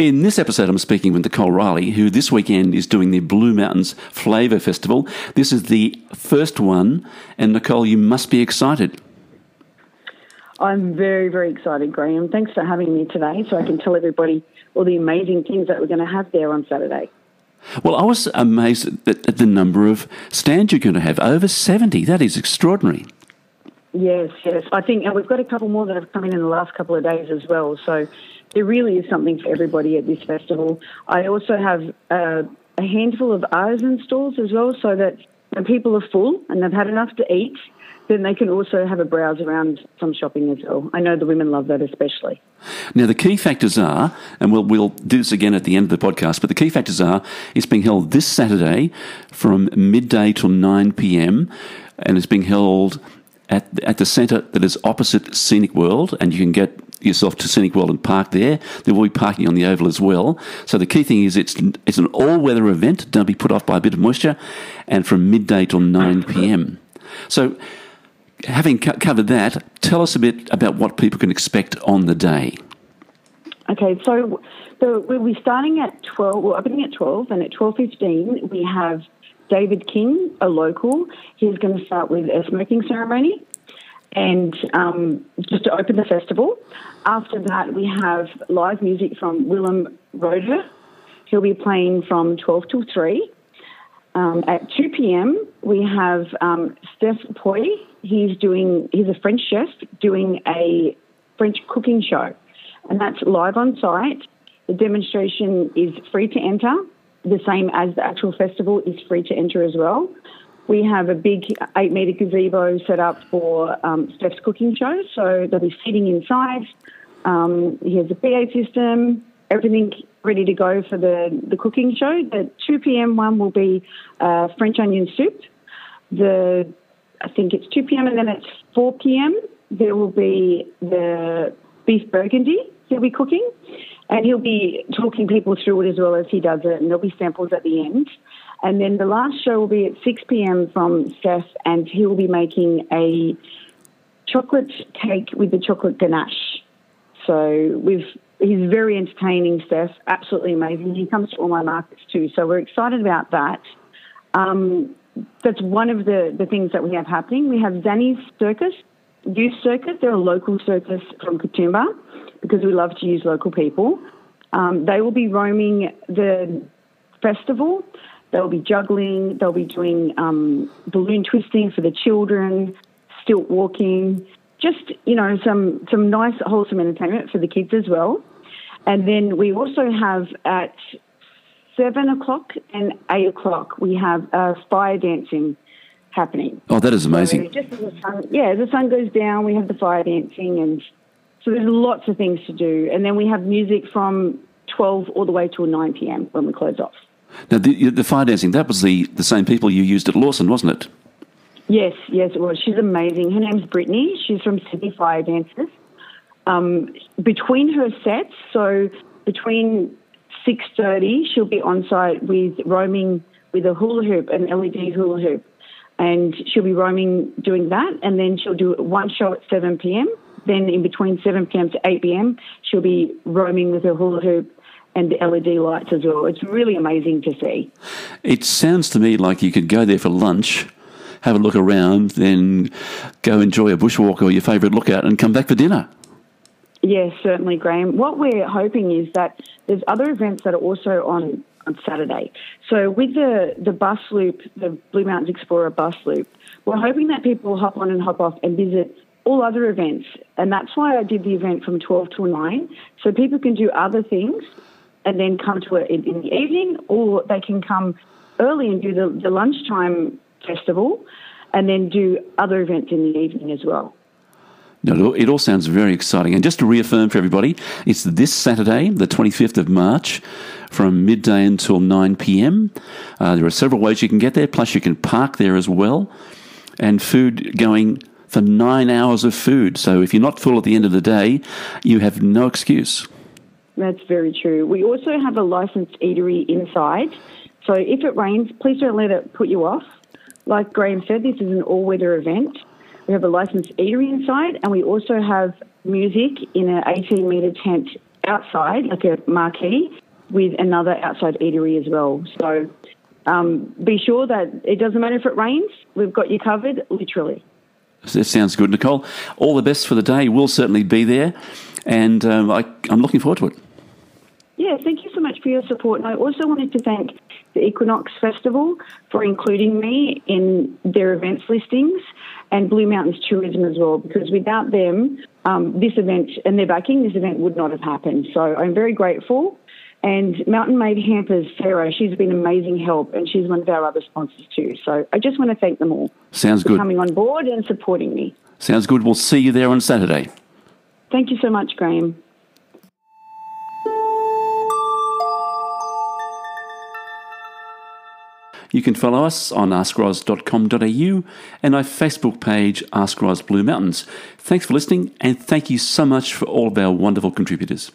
In this episode, I'm speaking with Nicole Riley, who this weekend is doing the Blue Mountains Flavour Festival. This is the first one, and Nicole, you must be excited. I'm very, very excited, Graham. Thanks for having me today so I can tell everybody all the amazing things that we're going to have there on Saturday. Well, I was amazed at the number of stands you're going to have, over 70. That is extraordinary. Yes. I think, and we've got a couple more that have come in the last couple of days as well, so there really is something for everybody at this festival. I also have a handful of artisan stalls as well, so that when people are full and they've had enough to eat, then they can also have a browse around some shopping as well. I know the women love that especially. Now, the key factors are, and we'll do this again at the end of the podcast, but the key factors are it's being held this Saturday from midday till 9 p.m, and it's being held at the centre that is opposite Scenic World, and you can get yourself to Scenic World and park there. There will be parking on the oval as well. So the key thing is it's an all-weather event. Don't be put off by a bit of moisture, and from midday till 9 p.m. So having covered that, tell us a bit about what people can expect on the day. Okay, so we'll be starting at 12, we're opening at 12, and at 12:15 we have David King, a local. He's going to start with a smoking ceremony and just to open the festival. After that, we have live music from Willem Roeder. He'll be playing from 12 till 3. At 2 p.m., we have Steph Poy. He's a French chef doing a French cooking show, and that's live on site. The demonstration is free to enter. The same as the actual festival is free to enter as well. We have a big 8-metre gazebo set up for Steph's cooking show, so they'll be seating inside. He has a PA system, everything ready to go for the cooking show. The 2 p.m. one will be French onion soup. I think it's 2 p.m. and then it's 4 p.m. There will be the beef burgundy he'll be cooking. And he'll be talking people through it as well as he does it, and there'll be samples at the end. And then the last show will be at 6 p.m. from Steph, and he'll be making a chocolate cake with the chocolate ganache. So he's very entertaining, Steph, absolutely amazing. He comes to all my markets too, so we're excited about that. That's one of the things that we have happening. We have Zanni's Circus, youth circus. They're a local circus from Katoomba, because we love to use local people. They will be roaming the festival. They'll be juggling. They'll be doing balloon twisting for the children, stilt walking, just, some nice, wholesome entertainment for the kids as well. And then we also have at 7 o'clock and 8 o'clock, we have fire dancing happening. Oh, that is amazing. So just as the sun goes down, we have the fire dancing, and so there's lots of things to do. And then we have music from 12 all the way till 9 p.m. when we close off. Now, the fire dancing, that was the same people you used at Lawson, wasn't it? Yes, it was. She's amazing. Her name's Brittany. She's from Sydney Fire Dancers. Between her sets, so between 6:30, she'll be on site with roaming with a hula hoop, an LED hula hoop. And she'll be roaming doing that, and then she'll do one show at 7 p.m., then in between 7 p.m. to 8 p.m, she'll be roaming with her hula hoop and the LED lights as well. It's really amazing to see. It sounds to me like you could go there for lunch, have a look around, then go enjoy a bushwalk or your favourite lookout and come back for dinner. Yes, certainly, Graham. What we're hoping is that there's other events that are also on Saturday. So with the bus loop, the Blue Mountains Explorer bus loop, we're hoping that people hop on and hop off and visit all other events, and that's why I did the event from 12 till 9, so people can do other things and then come to it in the evening, or they can come early and do the lunchtime festival and then do other events in the evening as well. No, it all sounds very exciting. And just to reaffirm for everybody, it's this Saturday, the 25th of March, from midday until 9 p.m. There are several ways you can get there, plus you can park there as well, and food going for 9 hours of food. So if you're not full at the end of the day, you have no excuse. That's very true. We also have a licensed eatery inside. So if it rains, please don't let it put you off. Like Graham said, this is an all-weather event. We have a licensed eatery inside, and we also have music in an 18-metre tent outside, like a marquee, with another outside eatery as well. So be sure that it doesn't matter if it rains, we've got you covered, literally. That sounds good, Nicole. All the best for the day. We'll certainly be there, and I'm looking forward to it. Yeah, thank you so much for your support. And I also wanted to thank the Equinox Festival for including me in their events listings, and Blue Mountains Tourism as well, because without them, this event and their backing, this event would not have happened. So I'm very grateful. And Mountain Maid Hampers, Sarah, she's been amazing help, and she's one of our other sponsors too. So I just want to thank them all. Sounds good. For coming on board and supporting me. Sounds good. We'll see you there on Saturday. Thank you so much, Graham. You can follow us on askroz.com.au and our Facebook page, AskRoz Blue Mountains. Thanks for listening, and thank you so much for all of our wonderful contributors.